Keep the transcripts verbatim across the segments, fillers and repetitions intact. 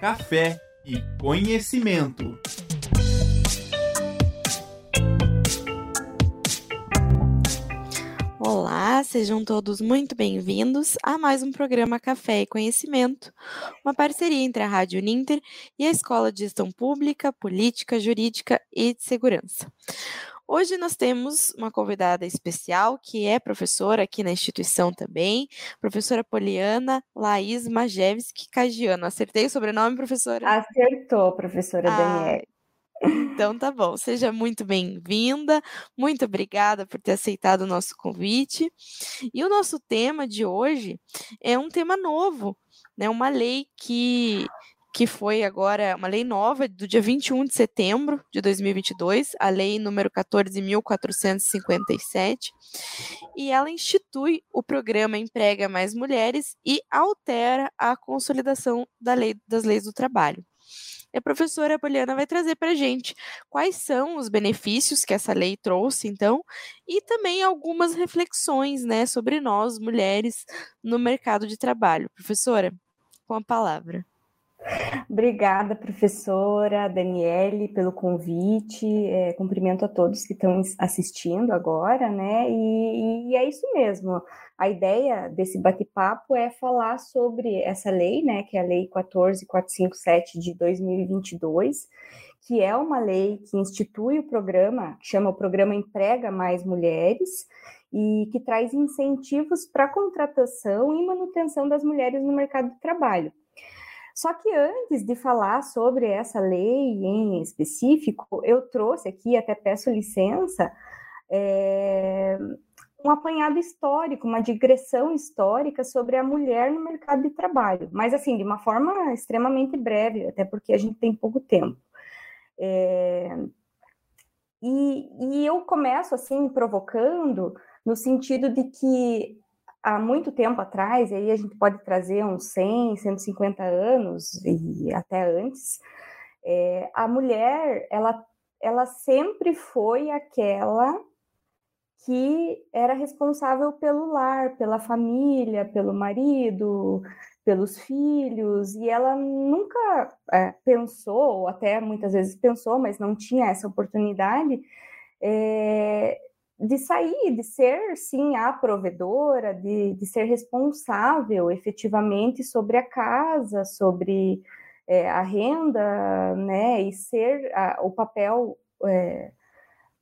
café e conhecimento. Olá, sejam todos muito bem-vindos a mais um programa Café e Conhecimento, uma parceria entre a Rádio Ninter e a Escola de Gestão Pública, Política, Jurídica e de Segurança. Hoje nós temos uma convidada especial, que é professora aqui na instituição também, professora Poliana Laís Majewski Cagiano. Acertei o sobrenome, professora? Acertou, professora ah. Daniele. Então tá bom, seja muito bem-vinda, muito obrigada por ter aceitado o nosso convite. E o nosso tema de hoje é um tema novo, né? Uma lei que, que foi agora, uma lei nova do dia vinte e um de setembro de dois mil e vinte e dois, a lei número quatorze mil quatrocentos e cinquenta e sete, e ela institui o programa Emprega Mais Mulheres e altera a consolidação da lei, das leis do trabalho. A professora Poliana vai trazer para a gente quais são os benefícios que essa lei trouxe, então, e também algumas reflexões, né, sobre nós, mulheres, no mercado de trabalho. Professora, com a palavra. Obrigada, professora Daniele, pelo convite. É, cumprimento a todos que estão assistindo agora, né? E, e é isso mesmo. A ideia desse bate-papo é falar sobre essa lei, né? Que é a Lei quatorze mil quatrocentos e cinquenta e sete de dois mil e vinte e dois, que é uma lei que institui o programa, que chama o Programa Emprega Mais Mulheres, e que traz incentivos para a contratação e manutenção das mulheres no mercado de trabalho. Só que antes de falar sobre essa lei em específico, eu trouxe aqui, até peço licença, é, um apanhado histórico, uma digressão histórica sobre a mulher no mercado de trabalho, mas assim, de uma forma extremamente breve, até porque a gente tem pouco tempo. É, e, e eu começo assim, provocando, no sentido de que há muito tempo atrás, e aí a gente pode trazer uns cem, cento e cinquenta anos e até antes, é, a mulher, ela, ela sempre foi aquela que era responsável pelo lar, pela família, pelo marido, pelos filhos, e ela nunca é, pensou, ou até muitas vezes pensou, mas não tinha essa oportunidade, é, de sair, de ser, sim, a provedora, de, de ser responsável efetivamente sobre a casa, sobre é, a renda, né, e ser a, o papel é,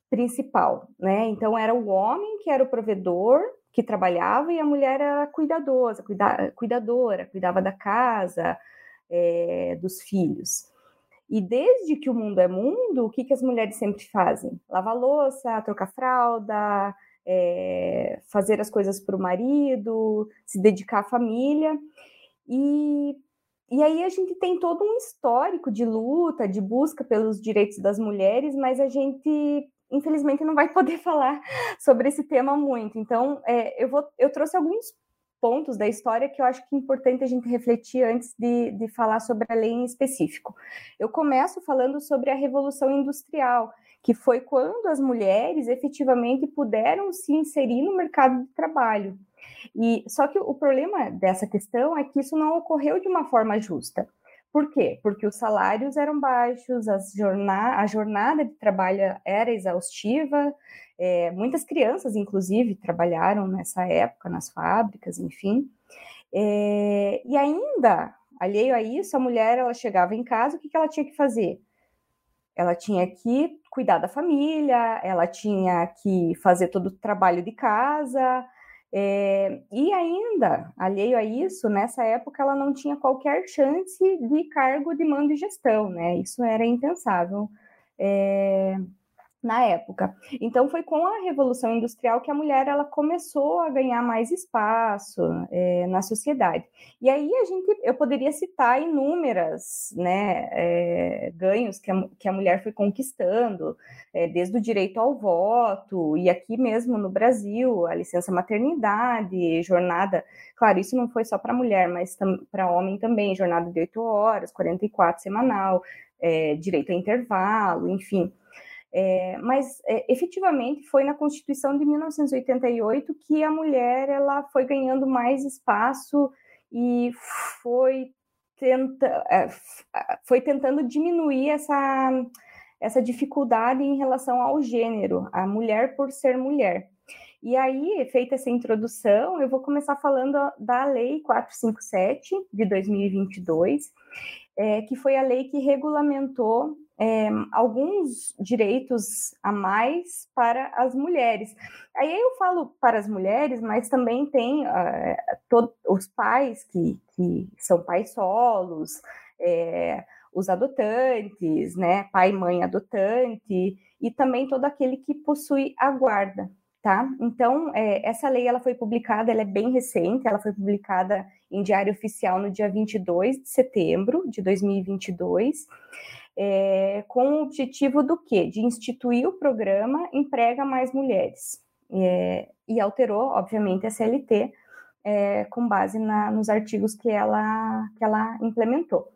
principal, né, então era o homem que era o provedor, que trabalhava, e a mulher era cuidadosa, cuida, cuidadora, cuidava da casa, é, dos filhos. E desde que o mundo é mundo, o que, que as mulheres sempre fazem? Lavar louça, trocar fralda, é, fazer as coisas para o marido, se dedicar à família. E, e aí a gente tem todo um histórico de luta, de busca pelos direitos das mulheres, mas a gente, infelizmente, não vai poder falar sobre esse tema muito. Então, é, eu, vou, eu trouxe alguns pontos da história que eu acho que é importante a gente refletir antes de, de falar sobre a lei em específico. Eu começo falando sobre a Revolução Industrial, que foi quando as mulheres efetivamente puderam se inserir no mercado de trabalho. E, só que o problema dessa questão é que isso não ocorreu de uma forma justa. Por quê? Porque os salários eram baixos, as jornada, a jornada de trabalho era exaustiva, é, muitas crianças, inclusive, trabalharam nessa época, nas fábricas, enfim. É, e ainda, alheio a isso, a mulher, ela chegava em casa, o que, que ela tinha que fazer? Ela tinha que cuidar da família, ela tinha que fazer todo o trabalho de casa. É, e ainda, alheio a isso, nessa época ela não tinha qualquer chance de cargo de mando e gestão, né? Isso era impensável é, na época. Então foi com a Revolução Industrial que a mulher ela começou a ganhar mais espaço é, na sociedade. E aí a gente, eu poderia citar inúmeras, né, é, ganhos que a, que a mulher foi conquistando, é, desde o direito ao voto, e aqui mesmo no Brasil, a licença maternidade, jornada, claro, isso não foi só para mulher, mas para homem também, jornada de oito horas, quarenta e quatro semanal, é, direito a intervalo, enfim. É, mas, é, efetivamente, foi na Constituição de mil novecentos e oitenta e oito que a mulher ela foi ganhando mais espaço e foi tenta, foi tentando diminuir essa, essa dificuldade em relação ao gênero, a mulher por ser mulher. E aí, feita essa introdução, eu vou começar falando da Lei quatrocentos e cinquenta e sete, de dois mil e vinte e dois, é, que foi a lei que regulamentou é, alguns direitos a mais para as mulheres. Aí eu falo para as mulheres, mas também tem uh, todos os pais que, que são pais solos, é, os adotantes, né, pai, mãe, adotante, e também todo aquele que possui a guarda. Tá? Então, é, essa lei ela foi publicada, ela é bem recente, ela foi publicada em Diário Oficial no dia vinte e dois de setembro de dois mil e vinte e dois, é, com o objetivo do quê? De instituir o programa Emprega Mais Mulheres, é, e alterou, obviamente, a C L T, é, com base na, nos artigos que ela, que ela implementou.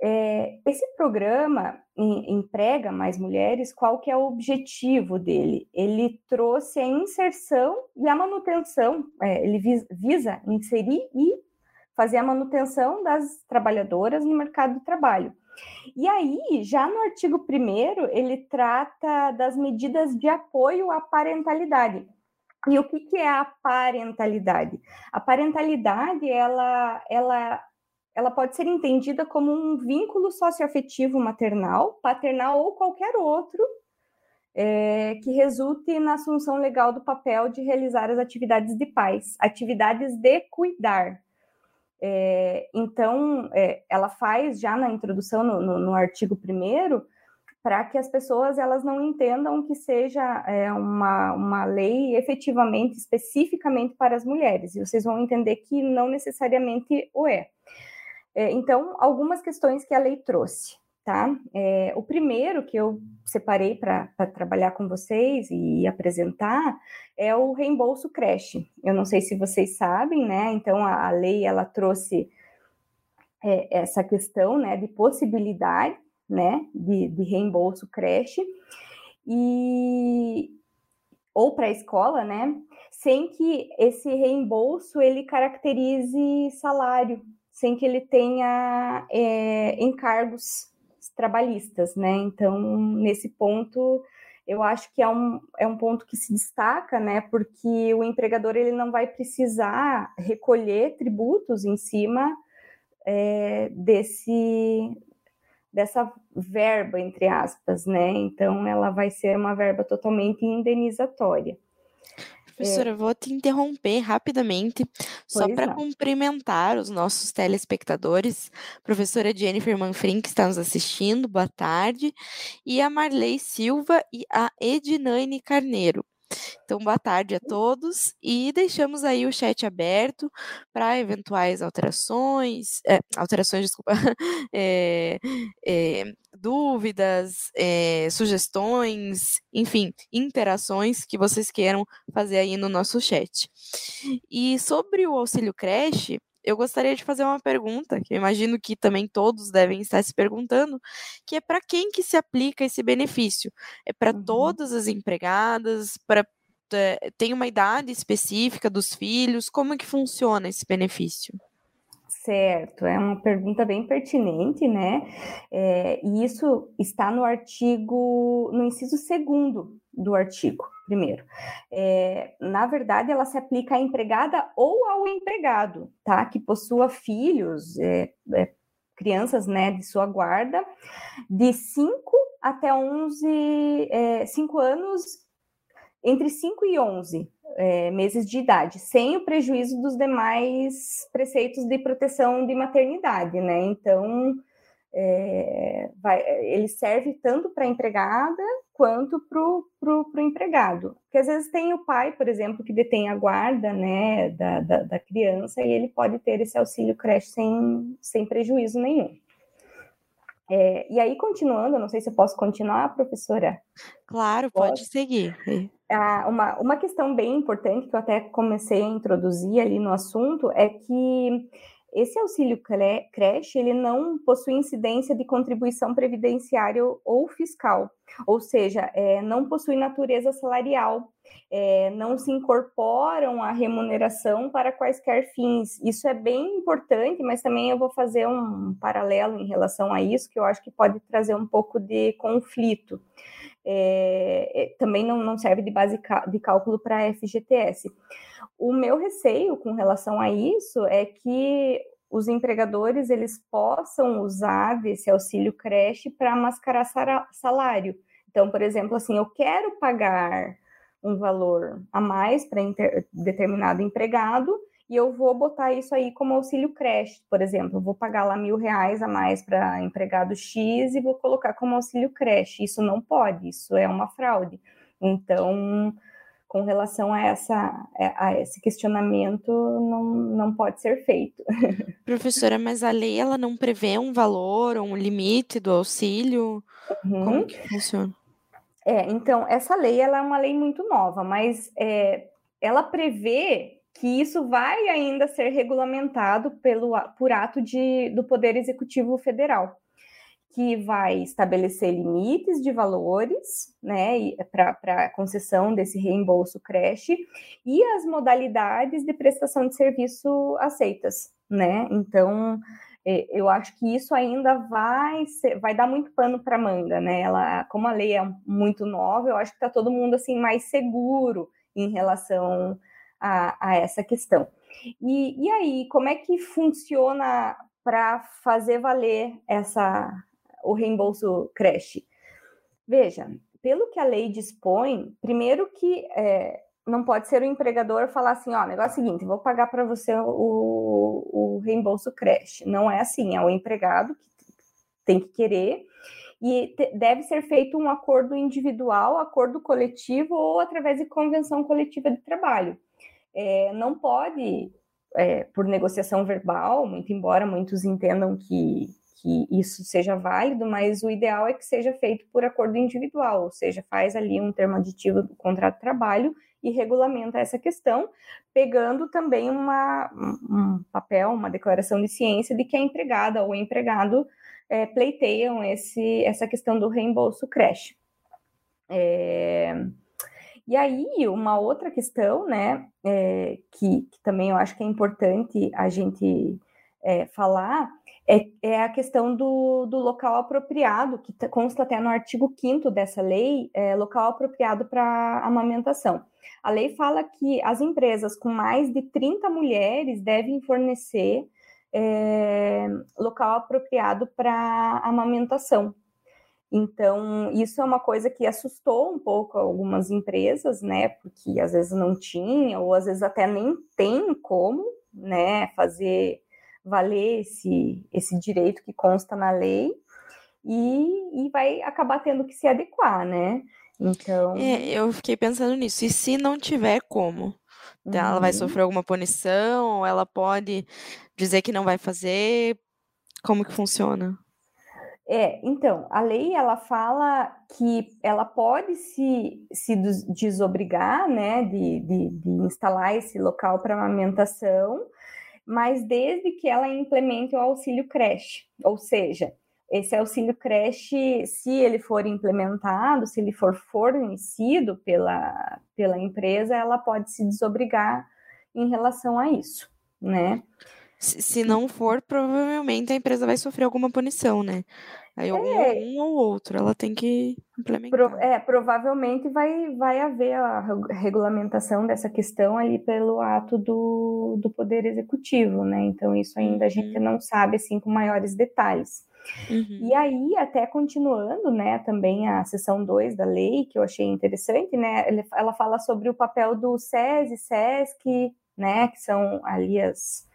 É, esse programa Emprega Mais Mulheres, qual que é o objetivo dele? Ele trouxe a inserção e a manutenção, é, ele visa inserir e fazer a manutenção das trabalhadoras no mercado de trabalho. E aí, já no artigo primeiro, ele trata das medidas de apoio à parentalidade. E o que, que é a parentalidade? A parentalidade, ela... ela ela pode ser entendida como um vínculo socioafetivo maternal, paternal ou qualquer outro, é, que resulte na assunção legal do papel de realizar as atividades de pais, atividades de cuidar. É, então, é, ela faz, já na introdução, no, no, no artigo primeiro, para que as pessoas elas não entendam que seja é, uma, uma lei efetivamente, especificamente para as mulheres, e vocês vão entender que não necessariamente o é. Então, algumas questões que a lei trouxe, tá? É, o primeiro que eu separei para trabalhar com vocês e apresentar é o reembolso creche. Eu não sei se vocês sabem, né? Então, a, a lei, ela trouxe é, essa questão, né, de possibilidade, né, de, de reembolso creche e... ou para a escola, né? Sem que esse reembolso, ele caracterize salário, sem que ele tenha é, encargos trabalhistas, né? Então, nesse ponto, eu acho que é um, é um ponto que se destaca, né? Porque o empregador ele não vai precisar recolher tributos em cima é, desse, dessa verba, entre aspas, né? Então, ela vai ser uma verba totalmente indenizatória. Professora, eu vou te interromper rapidamente, só para cumprimentar os nossos telespectadores, professora Jennifer Manfrin, que está nos assistindo, boa tarde, e a Marlei Silva e a Ednane Carneiro. Então, boa tarde a todos, e deixamos aí o chat aberto para eventuais alterações, é, alterações, desculpa, é, é, dúvidas, é, sugestões, enfim, interações que vocês queiram fazer aí no nosso chat. E sobre o auxílio creche, eu gostaria de fazer uma pergunta, que eu imagino que também todos devem estar se perguntando, que é para quem que se aplica esse benefício? É para uhum. todas as empregadas? Pra, tem uma idade específica dos filhos? Como é que funciona esse benefício? Certo, é uma pergunta bem pertinente, né? É, e isso está no artigo, no inciso segundo do artigo primeiro. É, na verdade, ela se aplica à empregada ou ao empregado, tá? Que possua filhos, é, é, crianças, né, de sua guarda, de cinco até onze, cinco anos, entre cinco e onze é, meses de idade, sem o prejuízo dos demais preceitos de proteção de maternidade, né? Então, é, vai, ele serve tanto para a empregada quanto para o empregado. Porque às vezes tem o pai, por exemplo, que detém a guarda, né, da, da, da criança, e ele pode ter esse auxílio creche sem, sem prejuízo nenhum. É, e aí, continuando, não sei se eu posso continuar, professora? Claro, pode, pode seguir. Ah, uma, uma questão bem importante que eu até comecei a introduzir ali no assunto é que Esse auxílio creche, ele não possui incidência de contribuição previdenciária ou fiscal, ou seja, é, não possui natureza salarial, é, não se incorporam à remuneração para quaisquer fins. Isso é bem importante, mas também eu vou fazer um paralelo em relação a isso, que eu acho que pode trazer um pouco de conflito. É, também não, não serve de base de cálculo para a F G T S. O meu receio com relação a isso é que os empregadores eles possam usar desse auxílio creche para mascarar salário. Então, por exemplo, assim, eu quero pagar um valor a mais para determinado empregado e eu vou botar isso aí como auxílio creche, por exemplo. Eu vou pagar lá mil reais a mais para empregado X e vou colocar como auxílio creche. Isso não pode, isso é uma fraude. Então, com relação a, essa, a esse questionamento, não, não pode ser feito. Professora, mas a lei ela não prevê um valor ou um limite do auxílio? Uhum. Como que funciona? É, então, essa lei ela é uma lei muito nova, mas é, ela prevê que isso vai ainda ser regulamentado pelo, por ato de, do Poder Executivo Federal, que vai estabelecer limites de valores, né, para a concessão desse reembolso creche e as modalidades de prestação de serviço aceitas, né? Então, eu acho que isso ainda vai, ser, vai dar muito pano para a manga, né? Ela, como a lei é muito nova, eu acho que está todo mundo assim, mais seguro em relação A, a essa questão. E, e aí, como é que funciona para fazer valer essa, o reembolso creche? Veja, pelo que a lei dispõe, primeiro que é, não pode ser o empregador falar assim, ó, negócio é o seguinte, vou pagar para você o, o reembolso creche. Não é assim, é o empregado que tem que querer e te, deve ser feito um acordo individual, acordo coletivo ou através de convenção coletiva de trabalho. É, não pode, é, por negociação verbal, muito embora muitos entendam que, que isso seja válido, mas o ideal é que seja feito por acordo individual, ou seja, faz ali um termo aditivo do contrato de trabalho e regulamenta essa questão, pegando também uma, um papel, uma declaração de ciência de que a empregada ou o empregado é, pleiteiam esse, essa questão do reembolso creche. É... E aí, uma outra questão, né, é, que, que também eu acho que é importante a gente é, falar, é, é a questão do, do local apropriado, que consta até no artigo quinto dessa lei, é, local apropriado para amamentação. A lei fala que as empresas com mais de trinta mulheres devem fornecer é, local apropriado para amamentação. Então, isso é uma coisa que assustou um pouco algumas empresas, né, porque às vezes não tinha, ou às vezes até nem tem como, né, fazer valer esse, esse direito que consta na lei, e, e vai acabar tendo que se adequar, né, então... É, eu fiquei pensando nisso, e se não tiver como? Então, uhum. Ela vai sofrer alguma punição, ela pode dizer que não vai fazer, como que funciona? É, então, a lei, ela fala que ela pode se, se desobrigar, né, de, de, de instalar esse local para amamentação, mas desde que ela implemente o auxílio creche, ou seja, esse auxílio creche, se ele for implementado, se ele for fornecido pela, pela empresa, ela pode se desobrigar em relação a isso, né? Se não for, provavelmente a empresa vai sofrer alguma punição, né? Aí é, um ou outro, ela tem que implementar. Pro, é, provavelmente vai, vai haver a regulamentação dessa questão ali pelo ato do, do Poder Executivo, né? Então, isso ainda a gente não sabe, assim, com maiores detalhes. Uhum. E aí, até continuando, né, também a seção dois da lei, que eu achei interessante, né? Ela fala sobre o papel do SESI, SESC, né? Que são ali as...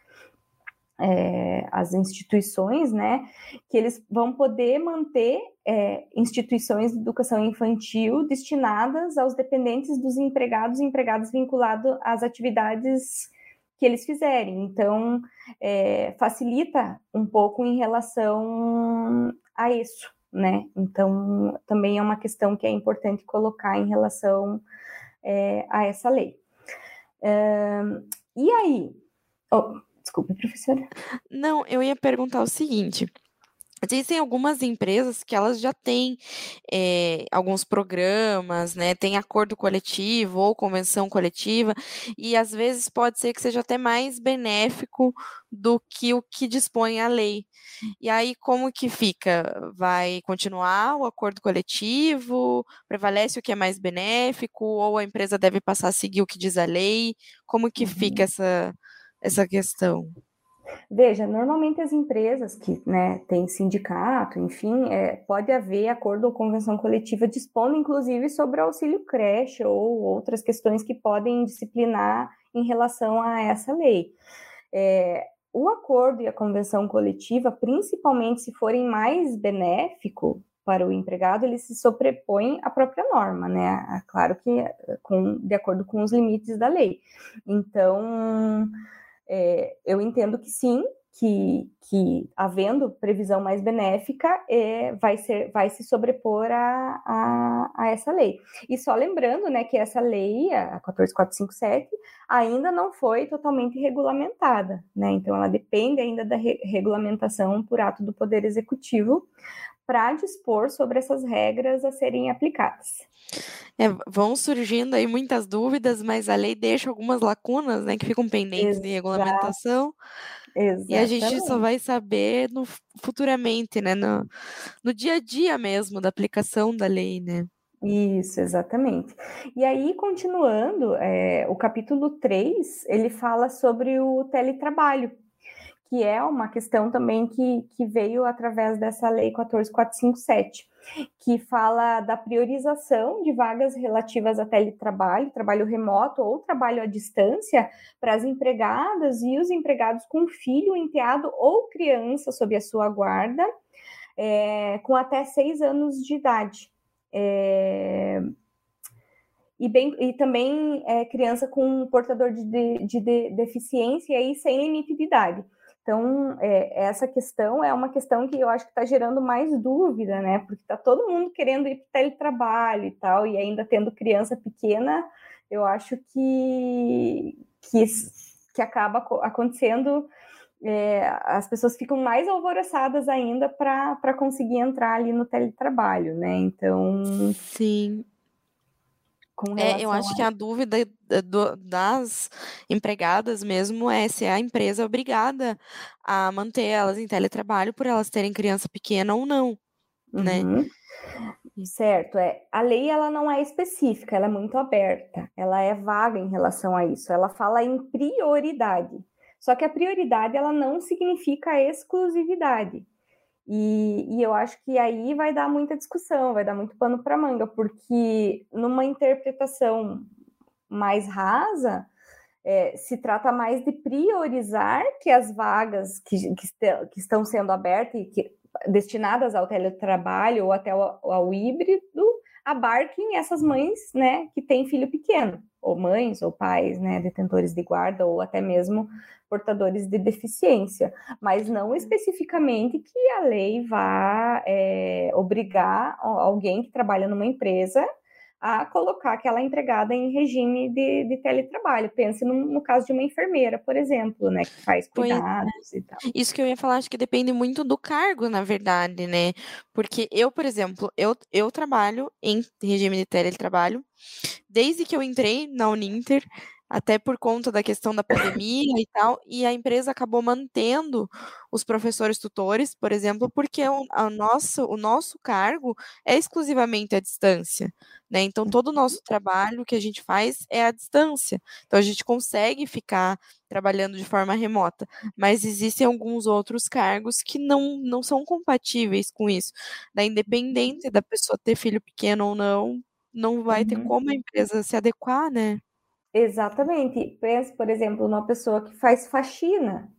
É, as instituições, né, que eles vão poder manter é, instituições de educação infantil destinadas aos dependentes dos empregados e empregadas vinculados às atividades que eles fizerem. Então, é, facilita um pouco em relação a isso, né? Então, também é uma questão que é importante colocar em relação é, a essa lei. É, e aí... Oh, Desculpa, professora. Não, eu ia perguntar o seguinte... Existem algumas empresas que elas já têm é, alguns programas, né, tem acordo coletivo ou convenção coletiva, e às vezes pode ser que seja até mais benéfico do que o que dispõe a lei. E aí como que fica? Vai continuar o acordo coletivo? Prevalece o que é mais benéfico? Ou a empresa deve passar a seguir o que diz a lei? Como que fica essa, essa questão? Veja, normalmente as empresas que, né, têm sindicato, enfim, é, pode haver acordo ou convenção coletiva dispondo, inclusive, sobre auxílio creche ou outras questões que podem disciplinar em relação a essa lei. É, o acordo e a convenção coletiva, principalmente se forem mais benéfico para o empregado, eles se sobrepõem à própria norma, né? Claro que com, de acordo com os limites da lei. Então... É, eu entendo que sim, que, que havendo previsão mais benéfica, é, vai, ser, vai se sobrepor a, a, a essa lei. E só lembrando, né, que essa lei, a quatorze mil quatrocentos e cinquenta e sete, ainda não foi totalmente regulamentada, né? Então ela depende ainda da re- regulamentação por ato do Poder Executivo para dispor sobre essas regras a serem aplicadas. É, vão surgindo aí muitas dúvidas, mas a lei deixa algumas lacunas, né, que ficam pendentes Exato. De regulamentação. Exatamente. E a gente só vai saber no, futuramente, né, no, no dia a dia mesmo da aplicação da lei, né? Isso, exatamente. E aí, continuando, é, o capítulo três, ele fala sobre o teletrabalho, que é uma questão também que, que veio através dessa lei quatorze mil quatrocentos e cinquenta e sete, que fala da priorização de vagas relativas a teletrabalho, trabalho remoto ou trabalho à distância para as empregadas e os empregados com filho, enteado ou criança sob a sua guarda, é, com até seis anos de idade. É... E, bem, e também é, criança com portador de, de, de, de deficiência e sem limite de idade. Então, é, essa questão é uma questão que eu acho que está gerando mais dúvida, né? Porque está todo mundo querendo ir para o teletrabalho e tal, e ainda tendo criança pequena, eu acho que, que, que acaba acontecendo... É, as pessoas ficam mais alvoroçadas ainda para conseguir entrar ali no teletrabalho, né? Então... Sim... É, eu acho a... que a dúvida do, das empregadas mesmo é se a empresa é obrigada a manter elas em teletrabalho por elas terem criança pequena ou não, uhum. né? Certo, é. A lei ela não é específica, ela é muito aberta, ela é vaga em relação a isso, ela fala em prioridade, só que a prioridade ela não significa exclusividade. E, e eu acho que aí vai dar muita discussão, vai dar muito pano para manga, porque numa interpretação mais rasa, é, se trata mais de priorizar que as vagas que, que, est- que estão sendo abertas e que, destinadas ao teletrabalho ou até ao, ao híbrido, abarquem essas mães, né, que têm filho pequeno, ou mães ou pais, né, detentores de guarda ou até mesmo portadores de deficiência, mas não especificamente que a lei vá é, obrigar alguém que trabalha numa empresa a colocar aquela empregada em regime de, de teletrabalho. Pense no, no caso de uma enfermeira, por exemplo, né, que faz cuidados e tal. Isso que eu ia falar, acho que depende muito do cargo, na verdade, né? Porque eu, por exemplo, eu, eu trabalho em regime de teletrabalho desde que eu entrei na UNINTER, até por conta da questão da pandemia e tal, e a empresa acabou mantendo os professores tutores, por exemplo, porque o, a nosso, o nosso cargo é exclusivamente à distância, né? Então, todo o nosso trabalho que a gente faz é à distância. Então, a gente consegue ficar trabalhando de forma remota, mas existem alguns outros cargos que não, não são compatíveis com isso. Daí, independente da pessoa ter filho pequeno ou não, não vai ter como a empresa se adequar, né? Exatamente. Pensa, por exemplo, numa pessoa que faz faxina,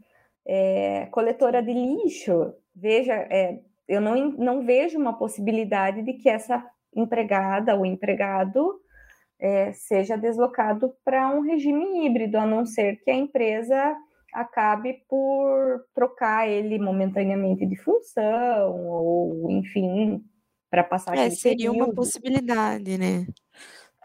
é, coletora de lixo. Veja, é, eu não, não vejo uma possibilidade de que essa empregada ou empregado é, seja deslocado para um regime híbrido, a não ser que a empresa acabe por trocar ele momentaneamente de função ou, enfim, para passar... É, seria período. Uma possibilidade, né?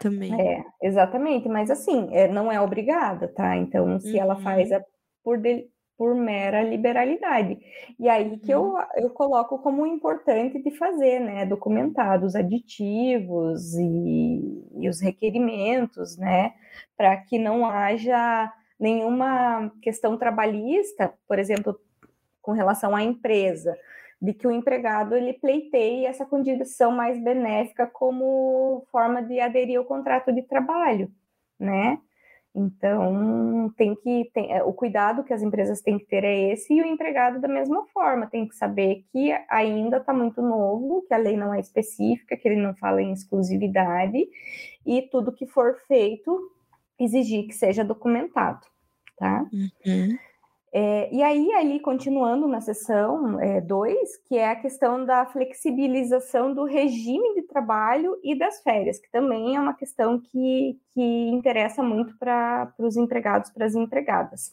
Também. É, exatamente, mas assim, é, não é obrigada, tá? Então, se uhum. ela faz a, por, de, por mera liberalidade. E aí que eu, eu coloco como importante de fazer, né, documentar os aditivos e, e os requerimentos, né, para que não haja nenhuma questão trabalhista, por exemplo, com relação à empresa, de que o empregado ele pleiteie essa condição mais benéfica como forma de aderir ao contrato de trabalho, né? Então, tem que tem, o cuidado que as empresas têm que ter é esse, e o empregado da mesma forma tem que saber que ainda está muito novo, que a lei não é específica, que ele não fala em exclusividade, e tudo que for feito exigir que seja documentado, tá? Uhum. É, e aí, ali, continuando na seção dois, que é a questão da flexibilização do regime de trabalho e das férias, que também é uma questão que, que interessa muito para os empregados, para as empregadas.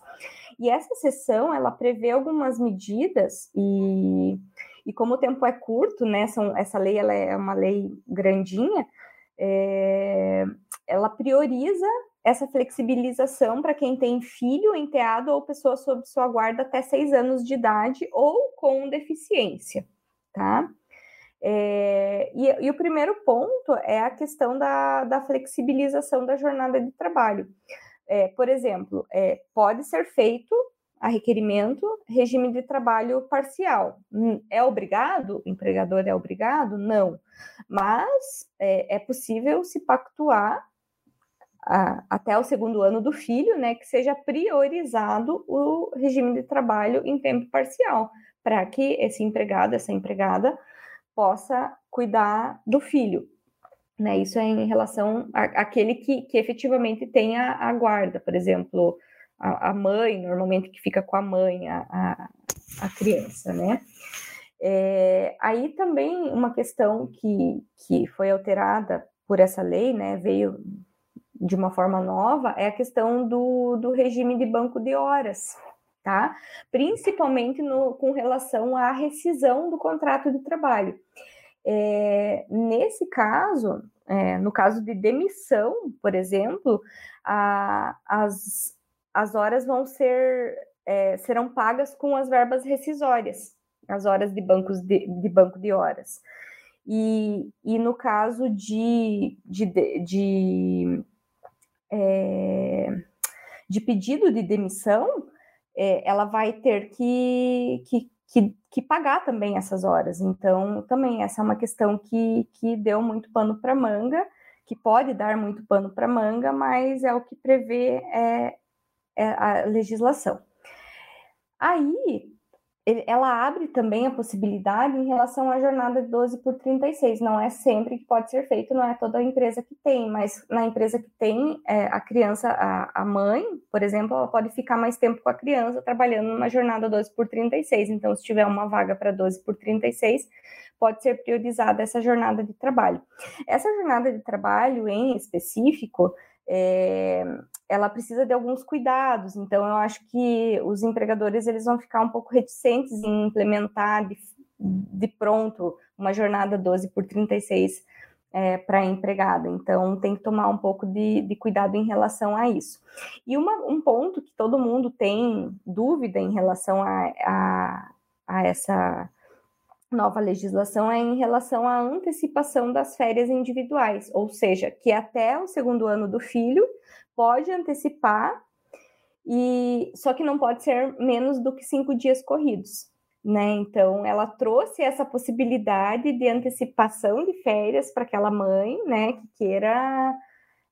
E essa seção, ela prevê algumas medidas, e, e como o tempo é curto, né, são, essa lei ela é uma lei grandinha, é, ela prioriza essa flexibilização para quem tem filho, enteado ou pessoa sob sua guarda até seis anos de idade ou com deficiência, tá? É, e, e o primeiro ponto é a questão da, da flexibilização da jornada de trabalho. É, por exemplo, é, pode ser feito, a requerimento, regime de trabalho parcial. É obrigado? O empregador é obrigado? Não. Mas é, é possível se pactuar até o segundo ano do filho, né, que seja priorizado o regime de trabalho em tempo parcial, para que esse empregado, essa empregada, possa cuidar do filho, né, isso é em relação à, àquele que, que efetivamente tem a, a guarda, por exemplo, a, a mãe, normalmente que fica com a mãe, a, a, a criança, né. É, aí também uma questão que, que foi alterada por essa lei, né, veio de uma forma nova, é a questão do, do regime de banco de horas, tá? Principalmente no, com relação à rescisão do contrato de trabalho. É, nesse caso, é, no caso de demissão, por exemplo, a, as, as horas vão ser, é, serão pagas com as verbas rescisórias, as horas de, bancos de, de banco de horas. E, e no caso de... de, de, de É, de pedido de demissão, é, ela vai ter que, que, que, que pagar também essas horas. Então, também essa é uma questão que, que deu muito pano para manga, que pode dar muito pano para manga, mas é o que prevê é, é a legislação. Aí, ela abre também a possibilidade em relação à jornada de doze por trinta e seis, não é sempre que pode ser feito, não é toda a empresa que tem, mas na empresa que tem é, a criança, a, a mãe, por exemplo, ela pode ficar mais tempo com a criança trabalhando numa jornada doze por trinta e seis, então se tiver uma vaga para doze por trinta e seis, pode ser priorizada essa jornada de trabalho. Essa jornada de trabalho em específico, É, ela precisa de alguns cuidados, então eu acho que os empregadores eles vão ficar um pouco reticentes em implementar de, de pronto uma jornada doze por trinta e seis é, para a empregada, então tem que tomar um pouco de, de cuidado em relação a isso. E uma, um ponto que todo mundo tem dúvida em relação a, a, a essa nova legislação é em relação à antecipação das férias individuais, ou seja, que até o segundo ano do filho pode antecipar, e só que não pode ser menos do que cinco dias corridos, né? Então, ela trouxe essa possibilidade de antecipação de férias para aquela mãe, né, que queira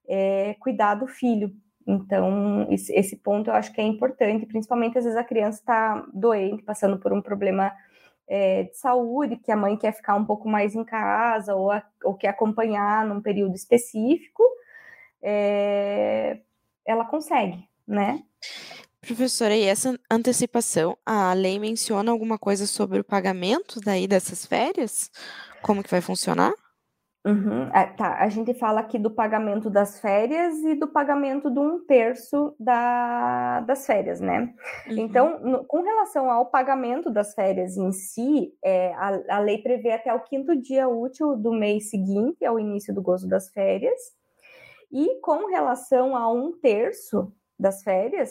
é, cuidar do filho. Então, esse ponto eu acho que é importante, principalmente às vezes a criança está doente, passando por um problema É, de saúde, que a mãe quer ficar um pouco mais em casa ou, a, ou quer acompanhar num período específico, é, ela consegue, né? Professora, e essa antecipação, a lei menciona alguma coisa sobre o pagamento daí dessas férias? Como que vai funcionar? Uhum, ah, tá, a gente fala aqui do pagamento das férias e do pagamento de um terço da, das férias, né? Uhum. Então, no, com relação ao pagamento das férias em si, é, a, a lei prevê até o quinto dia útil do mês seguinte ao início do gozo das férias, e com relação a um terço das férias,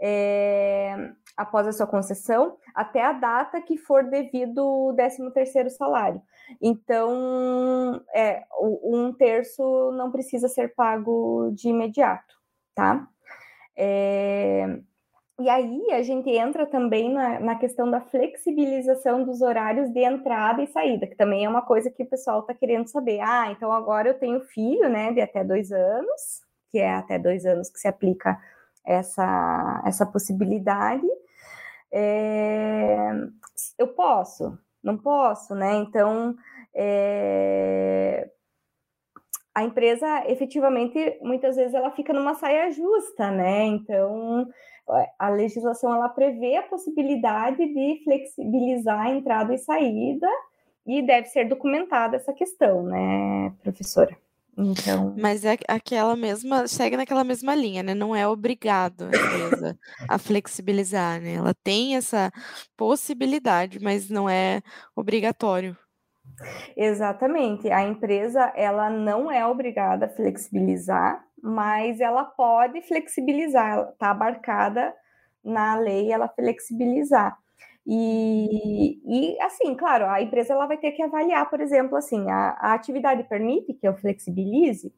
é, após a sua concessão, até a data que for devido o décimo terceiro salário. Então, é, um terço não precisa ser pago de imediato, tá? É, e aí a gente entra também na, na questão da flexibilização dos horários de entrada e saída, que também é uma coisa que o pessoal está querendo saber. Ah, então agora eu tenho filho, né, de até dois anos, que é até dois anos que se aplica essa, essa possibilidade. É, eu posso? Não posso, né? Então, é, a empresa, efetivamente, muitas vezes ela fica numa saia justa, né? Então, a legislação, ela prevê a possibilidade de flexibilizar a entrada e saída e deve ser documentada essa questão, né, professora? Então... Mas é aquela mesma, segue naquela mesma linha, né? Não é obrigado a empresa a flexibilizar, né? Ela tem essa possibilidade, mas não é obrigatório. Exatamente, a empresa ela não é obrigada a flexibilizar, mas ela pode flexibilizar, está abarcada na lei ela flexibilizar. E, e assim, claro, a empresa ela vai ter que avaliar, por exemplo, assim, a, a atividade permite que eu flexibilize,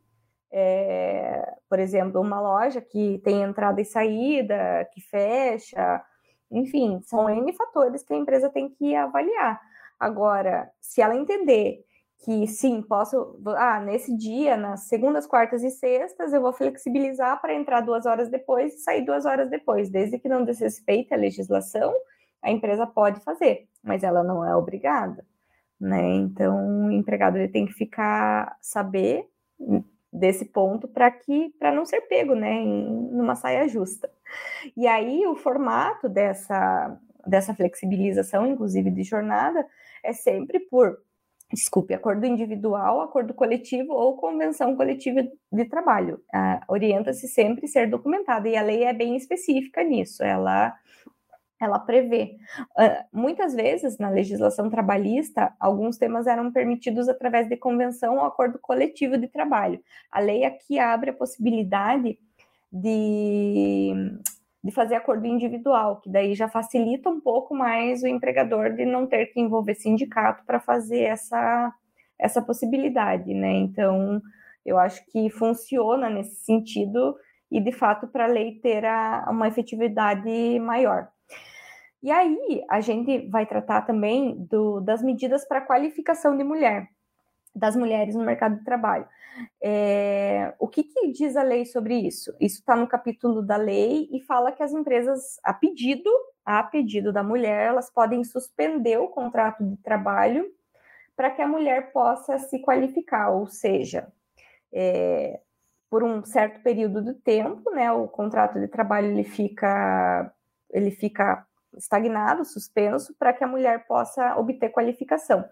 é, por exemplo, uma loja que tem entrada e saída, que fecha, enfim, são N fatores que a empresa tem que avaliar. Agora, se ela entender que sim, posso... Ah, nesse dia, nas segundas, quartas e sextas, eu vou flexibilizar para entrar duas horas depois e sair duas horas depois. Desde que não desrespeite a legislação, a empresa pode fazer, mas ela não é obrigada, né? Então, o empregado ele tem que ficar... saber desse ponto para que para não ser pego, né? Em numa saia justa. E aí, o formato dessa... dessa flexibilização, inclusive de jornada, é sempre por, desculpe, acordo individual, acordo coletivo ou convenção coletiva de trabalho. Ah, orienta-se sempre a ser documentada, e a lei é bem específica nisso, ela, ela prevê. Ah, muitas vezes, na legislação trabalhista, alguns temas eram permitidos através de convenção ou acordo coletivo de trabalho. A lei aqui abre a possibilidade de... de fazer acordo individual, que daí já facilita um pouco mais o empregador de não ter que envolver sindicato para fazer essa, essa possibilidade, né? Então, eu acho que funciona nesse sentido e, de fato, para a lei ter a, uma efetividade maior. E aí, a gente vai tratar também do, das medidas para qualificação de mulher, das mulheres no mercado de trabalho. É, o que, que diz a lei sobre isso? Isso está no capítulo da lei e fala que as empresas, a pedido, a pedido da mulher, elas podem suspender o contrato de trabalho para que a mulher possa se qualificar, ou seja, é, por um certo período de tempo, né, o contrato de trabalho ele fica, ele fica estagnado, suspenso, para que a mulher possa obter qualificação.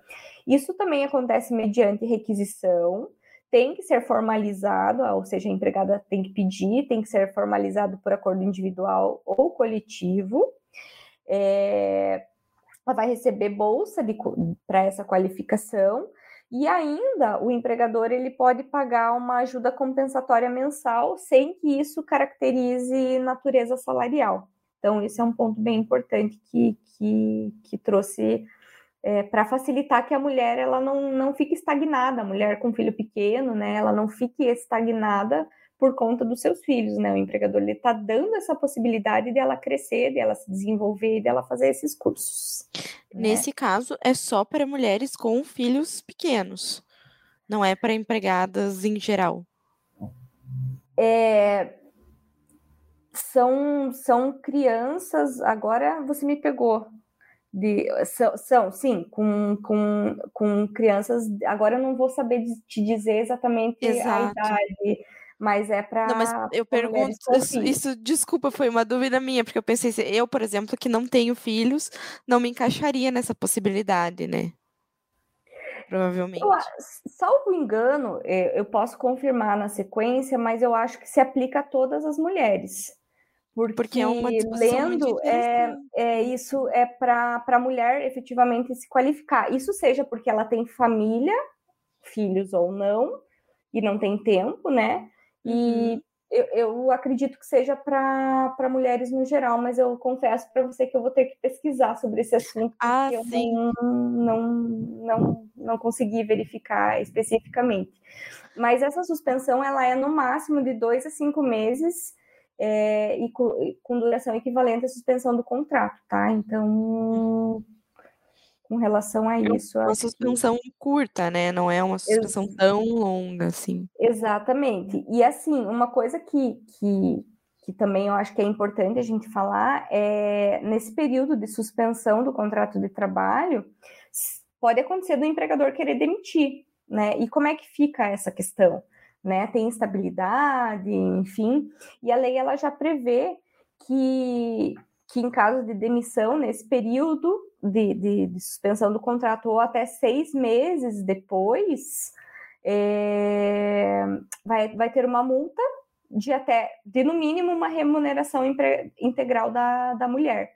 Isso também acontece mediante requisição, tem que ser formalizado, ou seja, a empregada tem que pedir, tem que ser formalizado por acordo individual ou coletivo. É, ela vai receber bolsa para essa qualificação e ainda o empregador ele pode pagar uma ajuda compensatória mensal sem que isso caracterize natureza salarial. Então, esse é um ponto bem importante que, que, que trouxe é, para facilitar que a mulher ela não, não fique estagnada, a mulher com filho pequeno, né, ela não fique estagnada por conta dos seus filhos, né, o empregador ele está dando essa possibilidade de ela crescer, de ela se desenvolver, de ela fazer esses cursos. Nesse né? caso, é só para mulheres com filhos pequenos, não é para empregadas em geral? É... São, são crianças, agora você me pegou, de, são, são sim, com, com, com crianças, agora eu não vou saber te dizer exatamente Exato. A idade, mas é para... Não, mas eu pergunto, isso, isso, desculpa, foi uma dúvida minha, porque eu pensei, eu, por exemplo, que não tenho filhos, não me encaixaria nessa possibilidade, né? Provavelmente. Eu, salvo engano, eu posso confirmar na sequência, mas eu acho que se aplica a todas as mulheres. Porque, porque é uma lendo, é, é, isso é para a mulher efetivamente se qualificar. Isso seja porque ela tem família, filhos ou não, e não tem tempo, né? E eu, eu acredito que seja para mulheres no geral, mas eu confesso para você que eu vou ter que pesquisar sobre esse assunto, ah, porque sim. eu não, não, não, não consegui verificar especificamente. Mas essa suspensão ela é no máximo de dois a cinco meses, é, e com duração equivalente à suspensão do contrato, tá? Então, com relação a isso... É uma suspensão que... curta, né? Não é uma suspensão Ex... tão longa, assim. Exatamente. E, assim, uma coisa que, que, que também eu acho que é importante a gente falar é, nesse período de suspensão do contrato de trabalho, pode acontecer do empregador querer demitir, né? E como é que fica essa questão? Né? Tem instabilidade, enfim. E a lei, ela já prevê que... que em caso de demissão, nesse período de, de, de suspensão do contrato ou até seis meses depois, é, vai, vai ter uma multa de até, de no mínimo, uma remuneração impre, integral da, da mulher.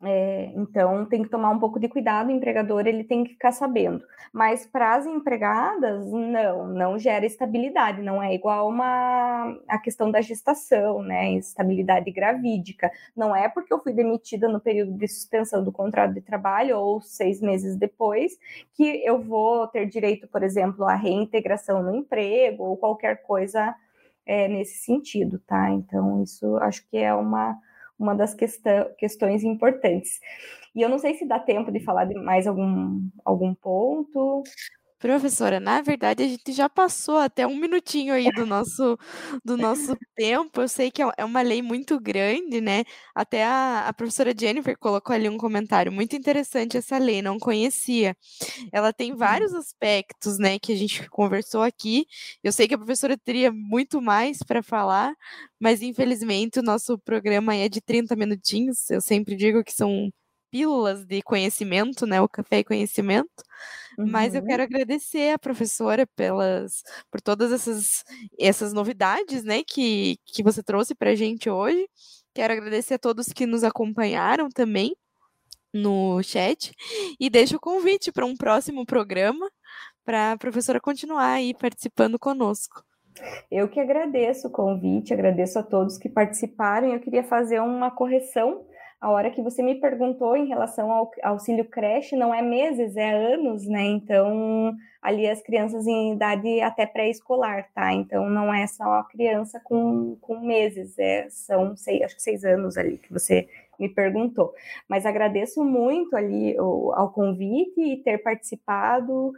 É, então, tem que tomar um pouco de cuidado, o empregador ele tem que ficar sabendo. Mas para as empregadas, não, não gera estabilidade, não é igual uma, a questão da gestação, né? Estabilidade gravídica. Não é porque eu fui demitida no período de suspensão do contrato de trabalho ou seis meses depois que eu vou ter direito, por exemplo, à reintegração no emprego ou qualquer coisa é, nesse sentido, tá? Então, isso acho que é uma... uma das questão, questões importantes. E eu não sei se dá tempo de falar de mais algum, algum ponto. Professora, na verdade, a gente já passou até um minutinho aí do nosso, do nosso tempo. Eu sei que é uma lei muito grande, né? Até a, a professora Jennifer colocou ali um comentário muito interessante, essa lei, não conhecia. Ela tem vários aspectos, né, que a gente conversou aqui. Eu sei que a professora teria muito mais para falar, mas, infelizmente, o nosso programa é de trinta minutinhos. Eu sempre digo que são... pílulas de conhecimento, né, o café e conhecimento, uhum. Mas eu quero agradecer a professora pelas, por todas essas, essas novidades, né, que, que você trouxe para a gente hoje. Quero agradecer a todos que nos acompanharam também no chat e deixo o convite para um próximo programa para a professora continuar aí participando conosco. Eu que agradeço o convite, agradeço a todos que participaram. Eu queria fazer uma correção. A hora que você me perguntou em relação ao auxílio creche, não é meses, é anos, né? Então, ali as crianças em idade até pré-escolar, tá? Então, não é só a criança com, com meses, é, são, sei, acho que seis anos ali que você me perguntou. Mas agradeço muito ali o, ao convite e ter participado.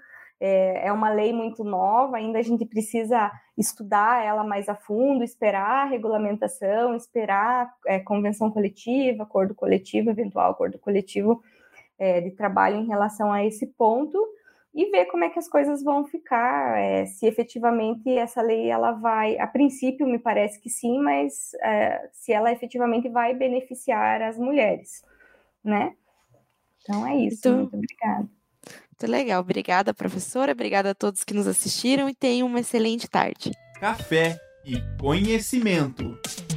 É, é uma lei muito nova, ainda a gente precisa estudar ela mais a fundo, esperar a regulamentação, esperar é, convenção coletiva, acordo coletivo, eventual acordo coletivo é, de trabalho em relação a esse ponto e ver como é que as coisas vão ficar, é, se efetivamente essa lei ela vai, a princípio me parece que sim, mas é, se ela efetivamente vai beneficiar as mulheres, né? Então é isso, então... muito obrigada. Muito legal, obrigada professora, obrigada a todos que nos assistiram e tenham uma excelente tarde. Café e conhecimento.